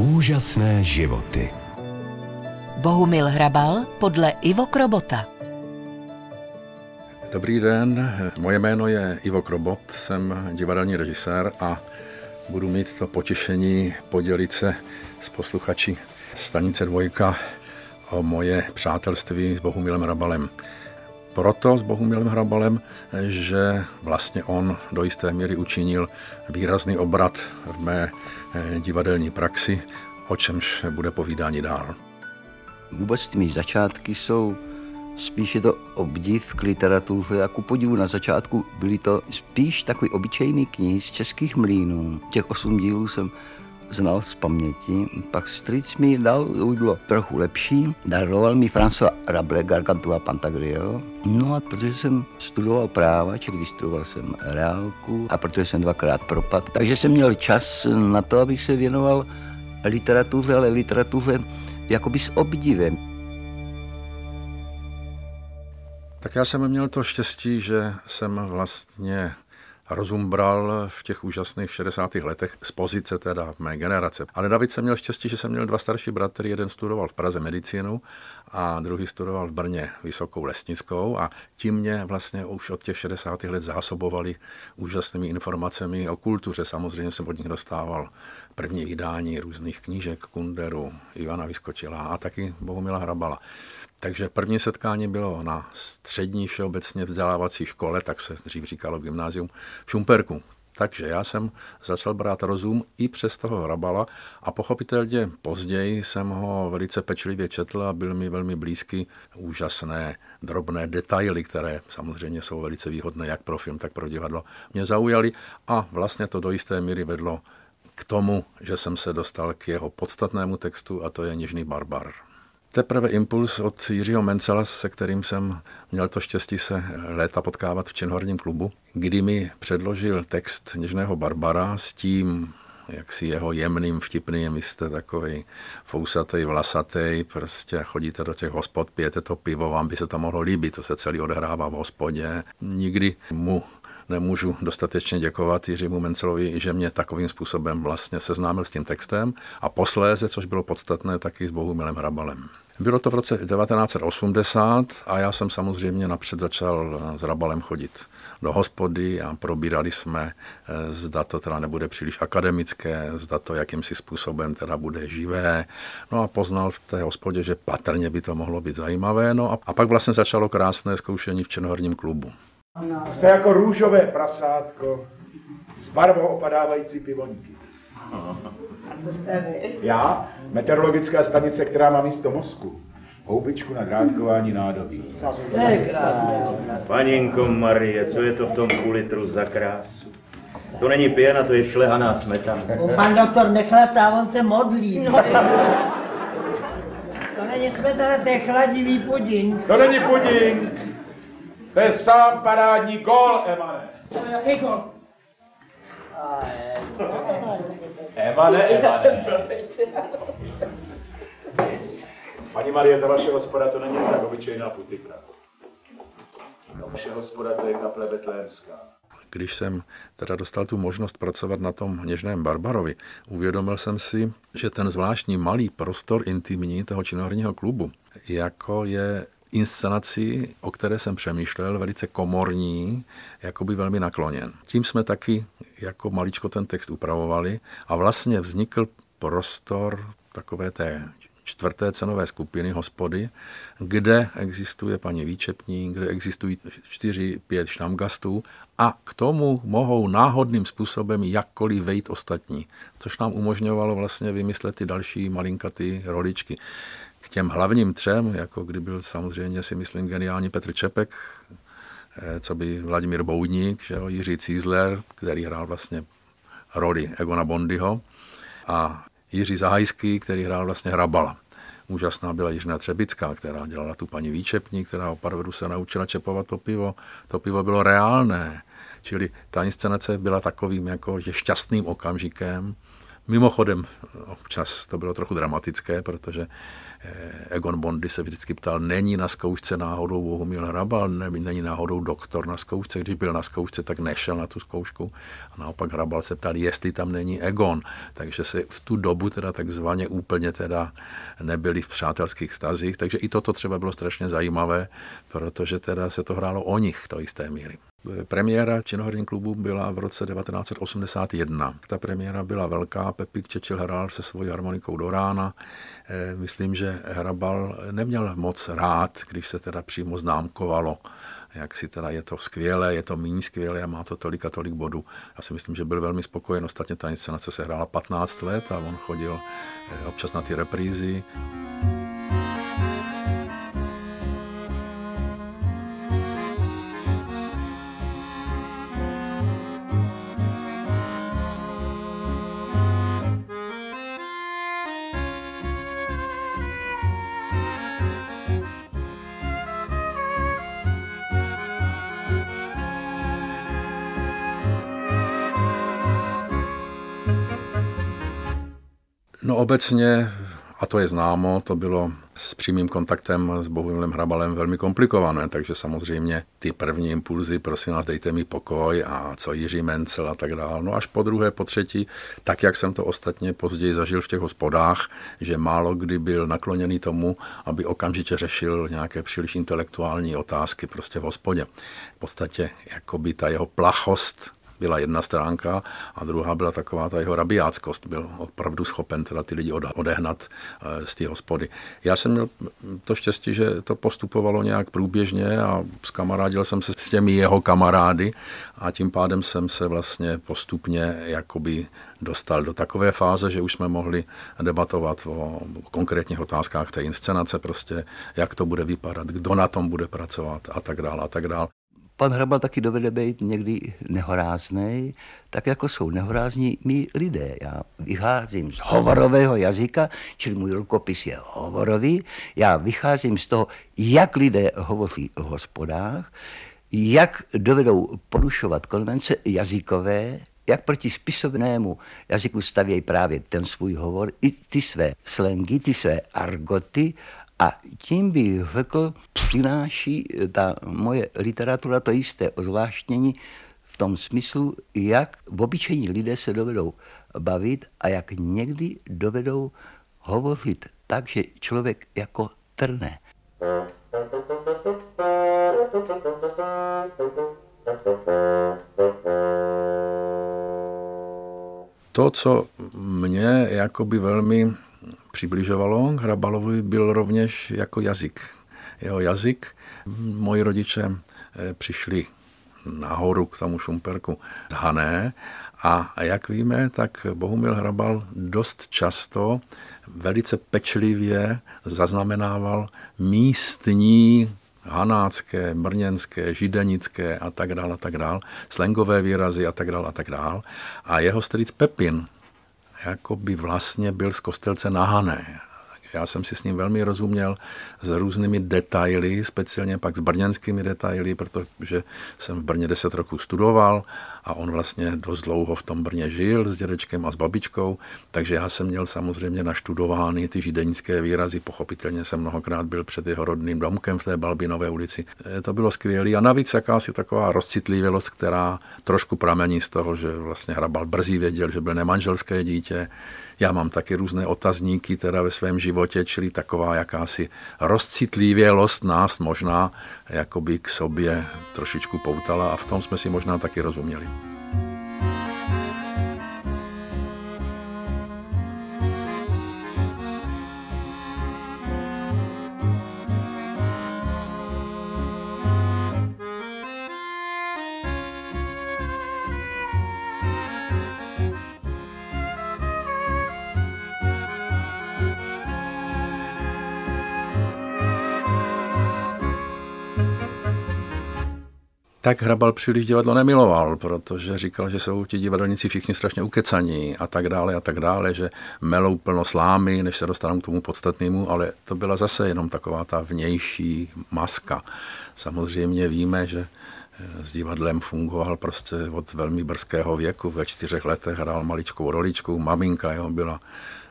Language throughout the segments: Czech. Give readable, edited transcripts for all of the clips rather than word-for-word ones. Úžasné životy. Bohumil Hrabal podle Ivo Krobota. Dobrý den, moje jméno je Ivo Krobot, jsem divadelní režisér a budu mít to potěšení podělit se s posluchači Stanice Dvojka o moje přátelství s Bohumilem Hrabalem. Proto s Bohumilem Hrabalem, že vlastně on do jisté míry učinil výrazný obrat v mé divadelní praxi, o čemž bude povídání dál. Vůbec mý začátky jsou spíše to obdiv k literatuře. Jako podivu na začátku byly to spíš takový obyčejný knihy z Českých mlýnů. Těch 8 dílů jsem znal z paměti, pak strýc mi dal, to už bylo trochu lepší, daroval mi François Rabel, Gargantua Pantagriel. No a protože jsem studoval práva, čili vystudoval jsem reálku a protože jsem dvakrát propadl, takže jsem měl čas na to, abych se věnoval literatuře, ale literatuře jakoby s obdivem. Tak já jsem měl to štěstí, že jsem vlastně rozumbral v těch úžasných 60. letech z pozice teda mé generace. Ale navíc jsem měl štěstí, že jsem měl dva starší bratry, jeden studoval v Praze medicínu a druhý studoval v Brně vysokou lesnickou a tím mě vlastně už od těch 60. let zásobovali úžasnými informacemi o kultuře. Samozřejmě jsem od nich dostával první vydání různých knížek Kunderu, Ivana Vyskočila a taky Bohumila Hrabala. Takže první setkání bylo na střední všeobecně vzdělávací škole, tak se dřív říkalo gymnázium, v Šumperku. Takže já jsem začal brát rozum i přes toho Hrabala a pochopitelně později jsem ho velice pečlivě četl a byl mi velmi blízky úžasné drobné detaily, které samozřejmě jsou velice výhodné jak pro film, tak pro divadlo. Mě zaujaly a vlastně to do jisté míry vedlo k tomu, že jsem se dostal k jeho podstatnému textu a to je Něžný barbar. Teprve impuls od Jiřího Mencela, se kterým jsem měl to štěstí se léta potkávat v Činoherném klubu, kdy mi předložil text Něžného barbara s tím, jak si jeho jemným, vtipným, vy jste takovej fousatej, vlasatej, prostě chodíte do těch hospod, pijete to pivo, vám by se to mohlo líbit, to se celý odehrává v hospodě. Nikdy mu nemůžu dostatečně děkovat Jiřímu Mencelovi, že mě takovým způsobem vlastně seznámil s tím textem a posléze, což bylo podstatné, taky s Bohumilem Hrabalem. Bylo to v roce 1980 a já jsem samozřejmě napřed začal s Hrabalem chodit do hospody a probírali jsme, zda to teda nebude příliš akademické, zda to jakýmsi způsobem teda bude živé. No a poznal v té hospodě, že patrně by to mohlo být zajímavé. No a pak vlastně začalo krásné zkoušení v Činoherném klubu. Jste jako růžové prasátko s barvou opadávající pivoňky. A co jste vy? Já? Meteorologická stanice, která má místo mozku. Houbičku na drátkování nádobí. Paninko Marie, co je to v tom půl litru za krásu? To není pěna, to je šlehaná smetana. Pan doktor nechlastá, on se modlí. No. To není smetana, to je chladivý puding. To není puding. To je sám parádní gól, Evane. Jaký gól? Evane. Paní Marie, ta vaše hospoda to není tak obyčejná putikra. Ta vaše hospoda to je kaple betlémská. Když jsem teda dostal tu možnost pracovat na tom Něžném barbarovi, uvědomil jsem si, že ten zvláštní malý prostor intimní toho Činoherního klubu jako je inscenací, o které jsem přemýšlel, velice komorní, jakoby velmi nakloněn. Tím jsme taky jako maličko ten text upravovali a vlastně vznikl prostor takové té čtvrté cenové skupiny hospody, kde existuje paní výčepní, kde existují 4-5 štamgastů a k tomu mohou náhodným způsobem jakkoliv vejít ostatní, což nám umožňovalo vlastně vymyslet ty další malinkaté roličky. K těm hlavním třem, jako kdy byl samozřejmě si myslím geniální Petr Čepek, co by Vladimír Boudník, že jo, Jiří Cízler, který hrál vlastně roli Egona Bondyho a Jiří Zahajský, který hrál vlastně Hrabala. Úžasná byla Jiřina Třebická, která dělala tu paní výčepní, která opravdu se naučila čepovat to pivo. To pivo bylo reálné, čili ta inscenace byla takovým jako že šťastným okamžikem Mimochodem, občas to bylo trochu dramatické, protože Egon Bondy se vždycky ptal, není na zkoušce náhodou Bohumil Hrabal, není náhodou doktor na zkoušce, když byl na zkoušce, tak nešel na tu zkoušku a naopak Hrabal se ptal, jestli tam není Egon, takže se v tu dobu teda takzvaně úplně teda nebyli v přátelských stazích, takže i toto třeba bylo strašně zajímavé, protože teda se to hrálo o nich do jisté míry. Premiéra Činoherního klubu byla v roce 1981. Ta premiéra byla velká, Pepík Čečil hrál se svojí harmonikou do rána. Myslím, že Hrabal neměl moc rád, když se teda přímo známkovalo, jak si teda je to skvělé, je to míň skvělé a má to tolik a tolik bodů. Já si myslím, že byl velmi spokojen, ostatně ta inscenace se hrála 15 let a on chodil občas na ty reprízy. No obecně, a to je známo, to bylo s přímým kontaktem s Bohumilem Hrabalem velmi komplikované, takže samozřejmě ty první impulzy, prosím vás, dejte mi pokoj a co Jiří Mencel a tak dále. No až po druhé, po třetí, tak jak jsem to ostatně později zažil v těch hospodách, že málo kdy byl nakloněný tomu, aby okamžitě řešil nějaké příliš intelektuální otázky prostě v hospodě. V podstatě jakoby ta jeho plachost byla jedna stránka a druhá byla taková ta jeho rabiáckost. Byl opravdu schopen teda ty lidi odehnat z té hospody. Já jsem měl to štěstí, že to postupovalo nějak průběžně a zkamarádil jsem se s těmi jeho kamarády a tím pádem jsem se vlastně postupně jakoby dostal do takové fáze, že už jsme mohli debatovat o konkrétních otázkách té inscenace, prostě jak to bude vypadat, kdo na tom bude pracovat a tak dále a tak dále. Pan Hrabal taky dovede být někdy nehoráznej, tak jako jsou nehorázní mý lidé. Já vycházím z hovorového jazyka, čili můj rukopis je hovorový, já vycházím z toho, jak lidé hovoří o hospodách, jak dovedou porušovat konvence jazykové, jak proti spisovnému jazyku stavějí právě ten svůj hovor, i ty své slangy, ty své argoty, a tím bych řekl, přináší ta moje literatura to jisté ozvláštnění v tom smyslu, jak obyčejní lidé se dovedou bavit a jak někdy dovedou hovořit tak, že člověk jako trne. To, co mě jakoby velmi přibližovalo k Hrabalovi, byl rovněž jako jazyk. Jeho jazyk, moji rodiče přišli nahoru k tomu Šumperku z Hané a jak víme, tak Bohumil Hrabal dost často velice pečlivě zaznamenával místní hanácké, brněnské, židenické a tak dál, slangové výrazy a tak dál, a tak dál. A jeho strýc Pepin jako by vlastně byl z Kostelce na Hané. Já jsem si s ním velmi rozuměl s různými detaily, speciálně pak s brněnskými detaily, protože jsem v Brně 10 roků studoval a on vlastně dost dlouho v tom Brně žil s dědečkem a s babičkou, takže já jsem měl samozřejmě naštudovány ty žideňské výrazy, pochopitelně jsem mnohokrát byl před jeho rodným domkem v té Balbinové ulici. To bylo skvělé a navíc jakási taková rozcitlivělost, která trošku pramení z toho, že vlastně Hrabal brzy věděl, že byl nemanželské dítě. Já mám taky různé otazníky teda ve svém životě, čili taková jakási rozcitlivělost nás možná jakoby k sobě trošičku poutala a v tom jsme si možná taky rozuměli. Tak Hrabal příliš divadlo nemiloval, protože říkal, že jsou ti divadelníci všichni strašně ukecaní a tak dále, že melou plno slámy, než se dostanou k tomu podstatnému, ale to byla zase jenom taková ta vnější maska. Samozřejmě víme, že s divadlem fungoval prostě od velmi brzkého věku. Ve 4 letech hrál maličkou roličku. Maminka jeho byla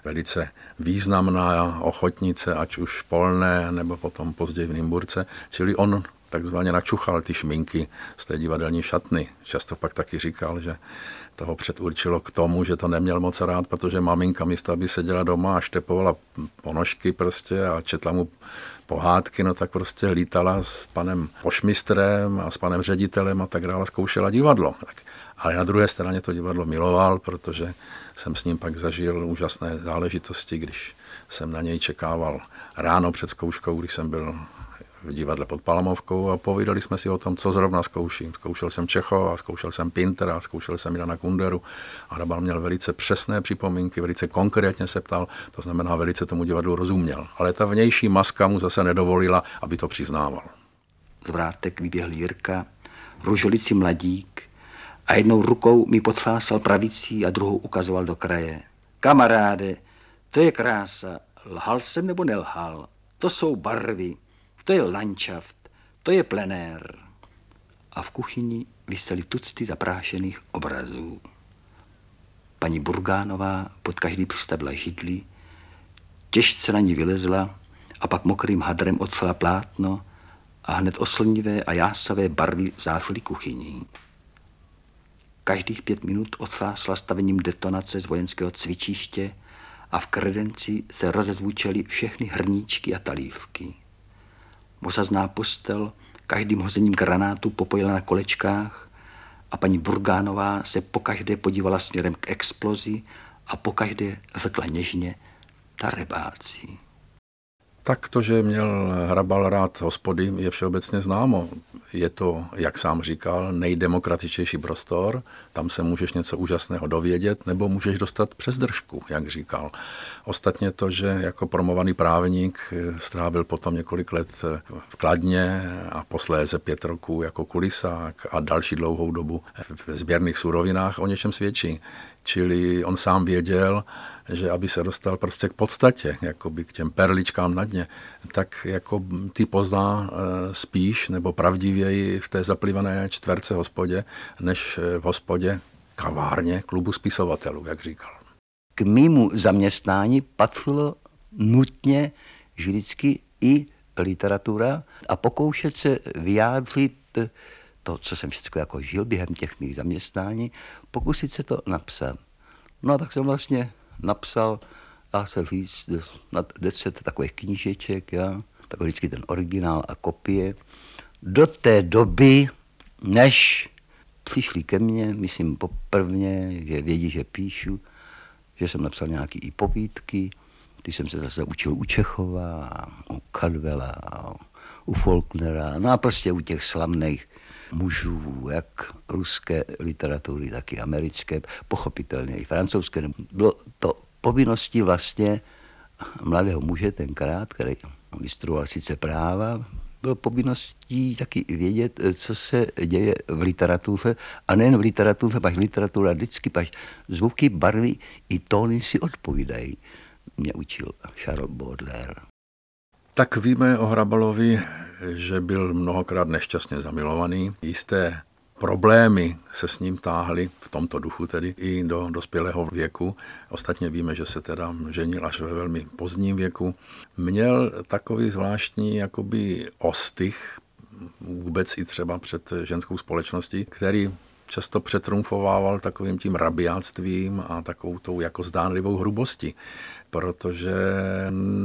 velice významná ochotnice, ať už v Polné, nebo potom později v Nymburce. Čili on takzvaně načuchal ty šminky z té divadelní šatny. Často pak taky říkal, že toho předurčilo k tomu, že to neměl moc rád, protože maminka místo, aby seděla doma a štepovala ponožky prostě a četla mu pohádky, no tak prostě lítala s panem pošmistrem a s panem ředitelem a tak dále, zkoušela divadlo. Ale na druhé straně to divadlo miloval, protože jsem s ním pak zažil úžasné záležitosti, když jsem na něj čekával ráno před zkouškou, když jsem byl v divadle pod Palmovkou a povídali jsme si o tom, co zrovna zkouším. Zkoušel jsem Čechova, zkoušel jsem Pintera, zkoušel jsem Ivana Kunderu a Hrabal měl velice přesné připomínky, velice konkrétně se ptal, to znamená velice tomu divadlu rozuměl. Ale ta vnější maska mu zase nedovolila, aby to přiznával. Z vrátek vyběhl Jirka, ružolici mladík a jednou rukou mi potřásal pravicí a druhou ukazoval do kraje. Kamaráde, to je krása, lhal jsem nebo nelhal, to jsou barvy. To je landschaft, to je plenér. A v kuchyni visely tucty zaprášených obrazů. Paní Burgánová pod každý přistavila židli, těžce na ní vylezla a pak mokrým hadrem otřela plátno a hned oslnivé a jásavé barvy zářily kuchyní. Každých 5 minut otřásla stavením detonace z vojenského cvičiště a v kredenci se rozezvučely všechny hrníčky a talívky. Mosazná postel každým hozením granátu popojila na kolečkách a paní Burgánová se pokaždé podívala směrem k explozi a pokaždé řekla něžně ta rebáci. Tak to, že měl Hrabal rád hospody, je všeobecně známo. Je to, jak sám říkal, nejdemokratičtější prostor, tam se můžeš něco úžasného dovědět, nebo můžeš dostat přes držku, jak říkal. Ostatně to, že jako promovaný právník strávil potom několik let v Kladně a posléze 5 roků jako kulisák a další dlouhou dobu v sběrných surovinách o něčem svědčí. Čili on sám věděl, že aby se dostal prostě k podstatě, jakoby k těm perličkám na dně, tak jako ty pozná spíš nebo pravdivěji v té zaplivané čtverce hospodě, než v hospodě kavárně klubu spisovatelů, jak říkal. K mému zaměstnání patřilo nutně vždycky i literatura a pokoušet se vyjádřit to, co jsem všechno jako žil během těch mých zaměstnání, pokusit se to napsat. No a tak jsem vlastně napsal, dá se říct, na 10 takových knížeček, ja? Tak vždycky ten originál a kopie. Do té doby, než přišli ke mně, myslím poprvně, že vědí, že píšu, že jsem napsal nějaké i povídky, ty jsem se zase učil u Čechova, u Kadvela, u Faulknera, no a prostě u těch slavných mužů, jak ruské literatury, tak i americké, pochopitelně i francouzské. Bylo to povinností vlastně mladého muže tenkrát, který vystudoval sice práva, bylo povinností taky vědět, co se děje v literatuře, a nejen v literatuře, pač literatura vždycky, pač zvuky, barvy i tóny si odpovídají, mě učil Charles Baudelaire. Tak víme o Hrabalovi, že byl mnohokrát nešťastně zamilovaný. Jisté problémy se s ním táhly, v tomto duchu tedy, i do dospělého věku. Ostatně víme, že se teda ženil až ve velmi pozdním věku. Měl takový zvláštní jakoby ostych, vůbec i třeba před ženskou společností, který často přetrumfovával takovým tím rabiáctvím a takovou tou jako zdánlivou hrubostí, protože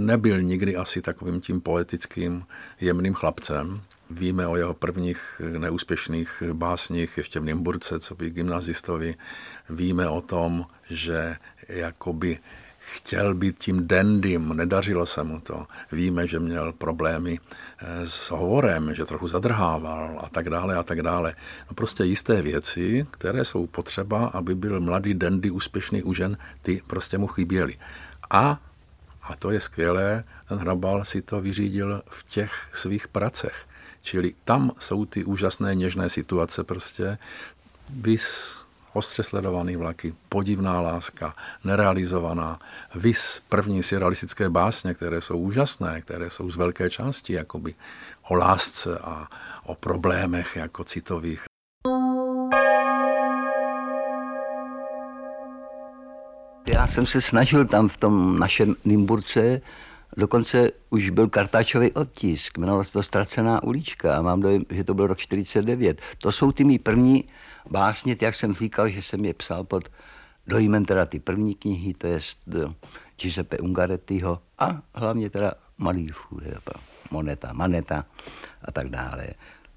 nebyl nikdy asi takovým tím poetickým jemným chlapcem. Víme o jeho prvních neúspěšných básních ještě v Nymburce, co by gymnazistovi. Víme o tom, že jakoby chtěl být tím dandym, nedařilo se mu to. Víme, že měl problémy s hovorem, že trochu zadrhával a tak dále a tak dále. No prostě jisté věci, které jsou potřeba, aby byl mladý dandy úspěšný u žen, ty prostě mu chyběly. A to je skvělé, ten Hrabal si to vyřídil v těch svých pracech. Čili tam jsou ty úžasné něžné situace prostě, bys Ostře sledované vlaky, Podivná láska, Nerealizovaná, Vis, první surrealistické básně, které jsou úžasné, které jsou z velké části jakoby o lásce a o problémech jako citových. Já jsem se snažil tam v tom našem Nymburce, dokonce už byl kartáčový odtisk, jmenovalo se to Ztracená ulička a mám dojem, že to byl rok 49. To jsou ty mý první básně, jak jsem říkal, že jsem je psal pod dojmem teda ty první knihy, to je Giuseppe Ungarettiho a hlavně teda malířů, Moneta a tak dále.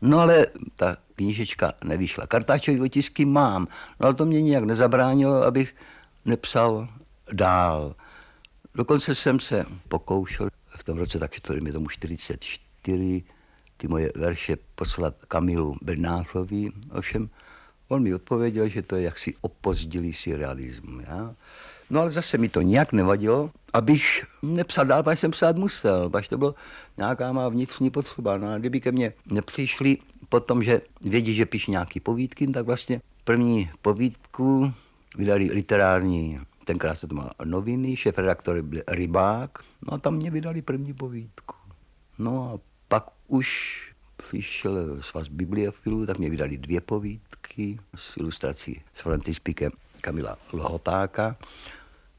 No ale ta knížečka nevyšla. Kartáčový odtisky mám, no ale to mě nijak nezabránilo, abych nepsal dál. Dokonce jsem se pokoušel v tom roce, takže to je tomu 44, ty moje verše poslat Kamilu Bernášovi, ovšem on mi odpověděl, že to je jaksi opozdilý surrealism. Ja? No ale zase mi to nijak nevadilo, abych nepsal dál, protože jsem psát musel, protože to bylo nějaká má vnitřní potřeba. No a kdyby ke mně nepřišli potom, že vědí, že píš nějaký povídky, tak vlastně první povídku vydali literární, tenkrát se to má noviny, šéfredaktor byl Rybák, no a tam mě vydali první povídku. No a pak už přišel svaz bibliofilů, tak mě vydali dvě povídky s ilustrací s frontispikem Kamila Lhotáka,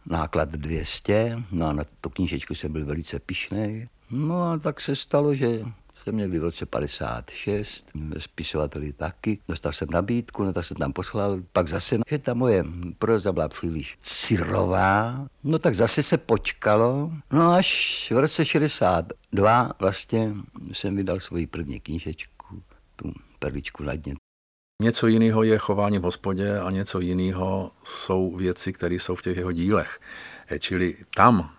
náklad 200, no a na tu knížečku jsem byl velice pyšnej. No a tak se stalo, že jsem někdy v roce 56, spisovateli taky, dostal jsem nabídku, no tak jsem tam poslal, pak zase, že ta moje proza byla příliš syrová, no tak zase se počkalo, no až v roce 62 vlastně jsem vydal svoji první knížečku, tu Perličku na dně. Něco jiného je chování v hospodě a něco jiného jsou věci, které jsou v těch jeho dílech, čili tam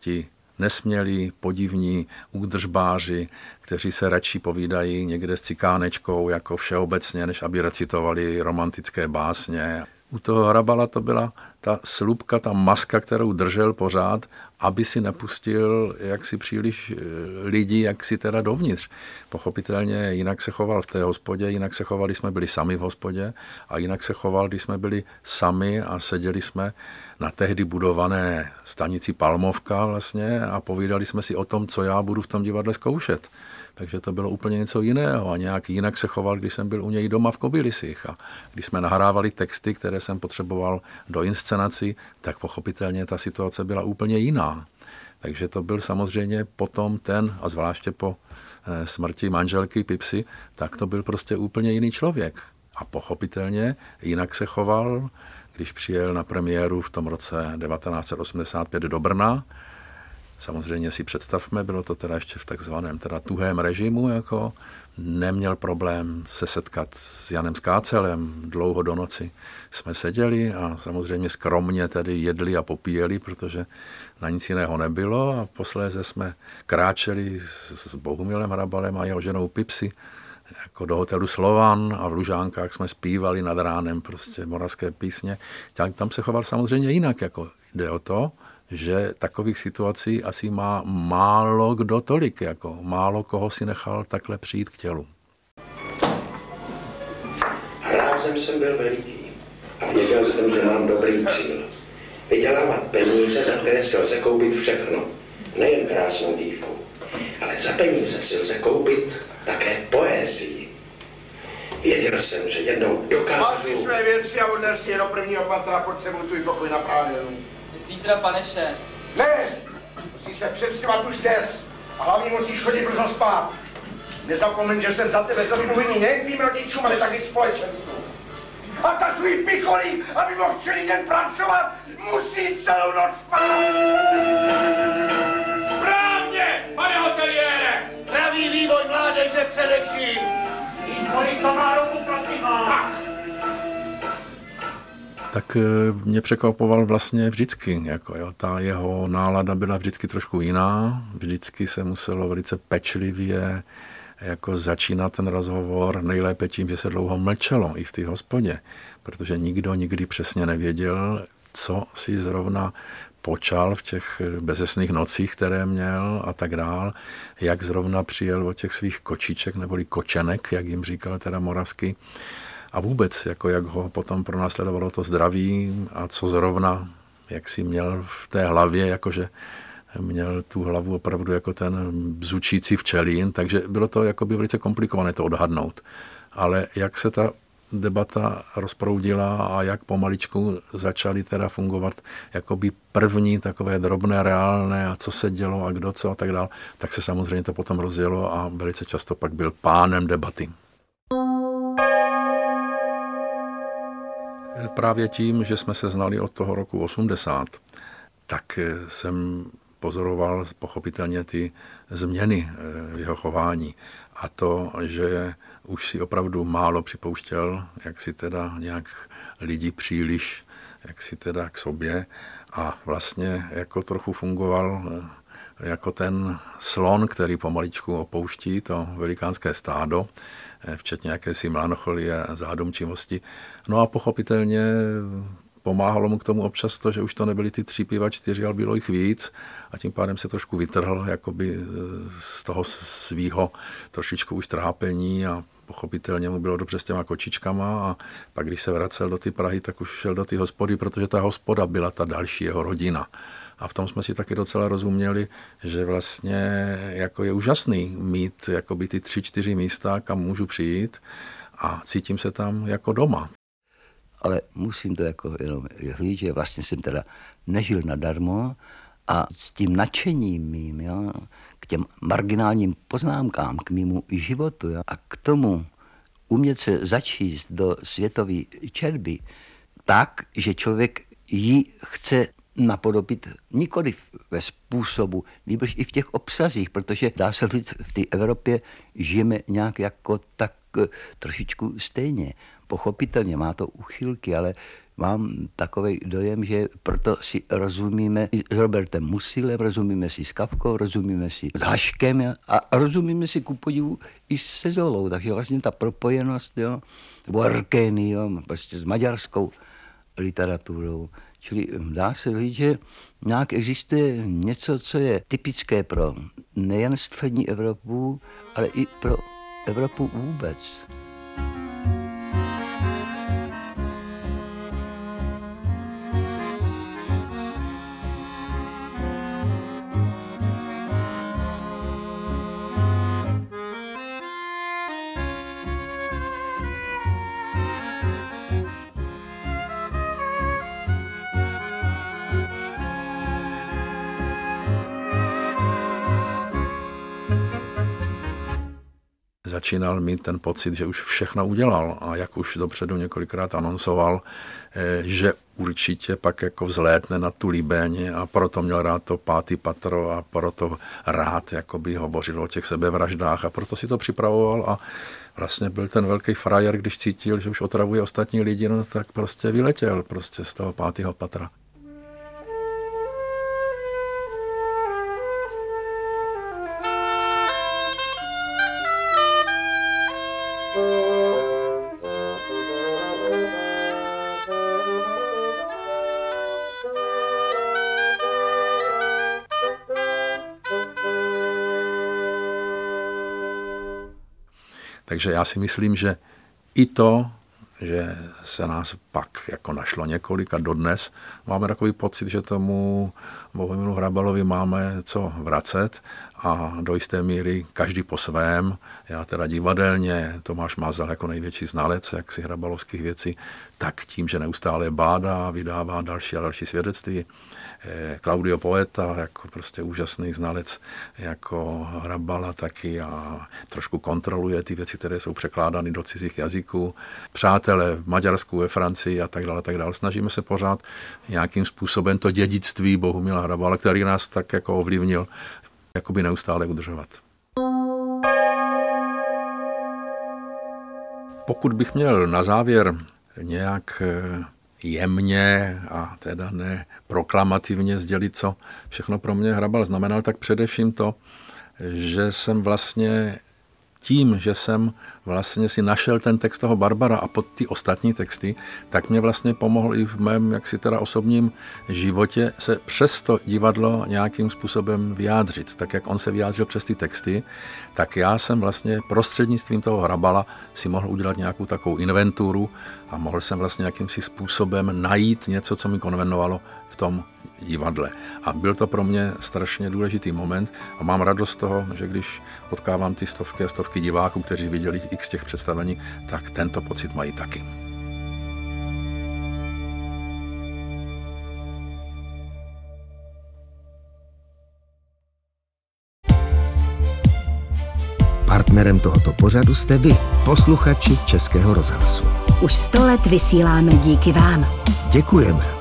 ti nesmělí, podivní údržbáři, kteří se radši povídají někde s cikánečkou jako všeobecně, než aby recitovali romantické básně. U toho Hrabala to byla ta slupka, ta maska, kterou držel pořád, aby si nepustil jaksi příliš lidí, jaksi teda dovnitř. Pochopitelně jinak se choval v té hospodě, jinak se choval, když jsme byli sami v hospodě a jinak se choval, když jsme byli sami a seděli jsme na tehdy budované stanici Palmovka vlastně a povídali jsme si o tom, co já budu v tom divadle zkoušet. Takže to bylo úplně něco jiného a nějak jinak se choval, když jsem byl u něj doma v Kobylisích a když jsme nahrávali texty, které jsem potřeboval do inscenaci, tak pochopitelně ta situace byla úplně jiná. Takže to byl samozřejmě potom ten, a zvláště po smrti manželky Pipsy, tak to byl prostě úplně jiný člověk. A pochopitelně jinak se choval, když přijel na premiéru v tom roce 1985 do Brna. Samozřejmě si představme, bylo to teda ještě v takzvaném teda tuhém režimu, jako neměl problém se setkat s Janem Skácelem, dlouho do noci jsme seděli a samozřejmě skromně tedy jedli a popíjeli, protože na nic jiného nebylo a posléze jsme kráčeli s Bohumilem Hrabalem a jeho ženou Pipsy jako do hotelu Slovan a v Lužánkách jsme zpívali nad ránem prostě moravské písně. Tam se choval samozřejmě jinak, jako jde o to, že takových situací asi má málo kdo tolik, jako málo koho si nechal takhle přijít k tělu. Rázem jsem byl veliký a věděl jsem, že mám dobrý cíl. Vydělávat peníze, za které si lze koupit všechno. Nejen krásnou dívku, ale za peníze si lze koupit také poezii. Věděl jsem, že jednou dokážu... Máš své věci a odnes je do prvního patra, pojď se mu tu i pokoj na právěnu. Zítra, paneše. Ne, musíš se předstívat už dnes a hlavně musíš chodit brzo spát. Nezapomeň, že jsem za tebe zadlužený nejen tvým rodičům, ale taky společenstvu. A tak tvůj pikolík, aby mohl celý den pracovat, musí celou noc spát. Správně, pane hoteliére. Zdravý vývoj mládeže především. Jít kolik tomároku, prosím vás. Tak mě překvapoval vlastně vždycky. Jako jo, ta jeho nálada byla vždycky trošku jiná. Vždycky se muselo velice pečlivě jako začínat ten rozhovor. Nejlépe tím, že se dlouho mlčelo i v té hospodě, protože nikdo nikdy přesně nevěděl, co si zrovna počal v těch bezesných nocích, které měl a tak dál, jak zrovna přijel od těch svých kočiček neboli kočenek, jak jim říkal teda moravsky. a vůbec, jako jak ho potom pronásledovalo to zdraví a co zrovna, jak si měl v té hlavě, jakože měl tu hlavu opravdu jako ten bzučící včelín, takže bylo to jakoby velice komplikované to odhadnout. Ale jak se ta debata rozproudila a jak pomaličku začaly teda fungovat jakoby první takové drobné, reálné a co se dělo a kdo co a tak dál, tak se samozřejmě to potom rozjelo a velice často pak byl pánem debaty. Právě tím, že jsme se znali od toho roku 80, tak jsem pozoroval pochopitelně ty změny v jeho chování a to, že už si opravdu málo připouštěl, jak si teda nějak lidi příliš, jak si teda k sobě a vlastně jako trochu fungoval jako ten slon, který pomaličku opouští to velikánské stádo, včetně jakési melancholie a zádumčivosti. No a pochopitelně pomáhalo mu k tomu občas to, že už to nebyly ty 3 piva, 4, ale bylo jich víc a tím pádem se trošku vytrhl jakoby z toho svýho trošičku už trápení a pochopitelně mu bylo dobře s těma kočičkama a pak, když se vracel do ty Prahy, tak už šel do ty hospody, protože ta hospoda byla ta další jeho rodina. A v tom jsme si taky docela rozuměli, že vlastně jako je úžasný mít jakoby ty 3-4 místa, kam můžu přijít a cítím se tam jako doma. Ale musím to jako jenom říct, že vlastně jsem teda nežil nadarmo a s tím nadšením mým, jo, k těm marginálním poznámkám, k mému životu, jo, a k tomu umět se začíst do světové čerby tak, že člověk ji chce napodobit nikoli ve způsobu, nýbrž i v těch obsazích, protože dá se říct, v té Evropě žijeme nějak jako tak trošičku stejně. Pochopitelně má to úchylky, ale mám takový dojem, že proto si rozumíme s Robertem Musilem, rozumíme si s Kafkou, rozumíme si s Haškem a rozumíme si ku podivu i se Zolou. Takže vlastně ta propojenost, jo, Workény, jo, prostě s maďarskou literaturou. Čili dá se říct, že nějak existuje něco, co je typické pro nejen střední Evropu, ale i pro Evropu vůbec. Začínal mít ten pocit, že už všechno udělal a jak už dopředu několikrát anoncoval, že určitě pak jako vzlétne na tu Líbeň a proto měl rád to 5. patro a proto rád jakoby hovořil o těch sebevraždách a proto si to připravoval a vlastně byl ten velký frajer, když cítil, že už otravuje ostatní lidi, no tak prostě vyletěl prostě z toho 5. patra. Takže já si myslím, že i to, že se nás pak jako našlo několik a dodnes máme takový pocit, že tomu Bohumilu Hrabalovi máme co vracet a do jisté míry každý po svém. Já teda divadelně, Tomáš Mazal jako největší znalec jaksi hrabalovských věcí, tak tím, že neustále bádá, vydává další a další svědectví. Claudio Poeta, jako prostě úžasný znalec jako Hrabala taky a trošku kontroluje ty věci, které jsou překládány do cizích jazyků. Přátelé v Maďarsku, ve Francii a tak dále, tak dále. Snažíme se pořád nějakým způsobem to dědictví Bohumila Hrabala, který nás tak jako ovlivnil, jakoby neustále udržovat. Pokud bych měl na závěr nějak jemně a teda ne proklamativně sdělit, co všechno pro mě Hrabal znamenal, tak především to, že jsem vlastně tím, že jsem vlastně si našel ten text toho Barbara a pod ty ostatní texty, tak mě vlastně pomohl i v mém jaksi teda osobním životě se přes to divadlo nějakým způsobem vyjádřit. Tak jak on se vyjádřil přes ty texty, tak já jsem vlastně prostřednictvím toho Hrabala si mohl udělat nějakou takovou inventuru a mohl jsem vlastně jakýmsi způsobem najít něco, co mi konvenovalo v tom divadle. A byl to pro mě strašně důležitý moment a mám radost z toho, že když potkávám ty stovky a stovky diváků, kteří viděli x těch představení, tak tento pocit mají taky. Partnerem tohoto pořadu jste vy, posluchači Českého rozhlasu. Už 100 let vysíláme díky vám. Děkujeme.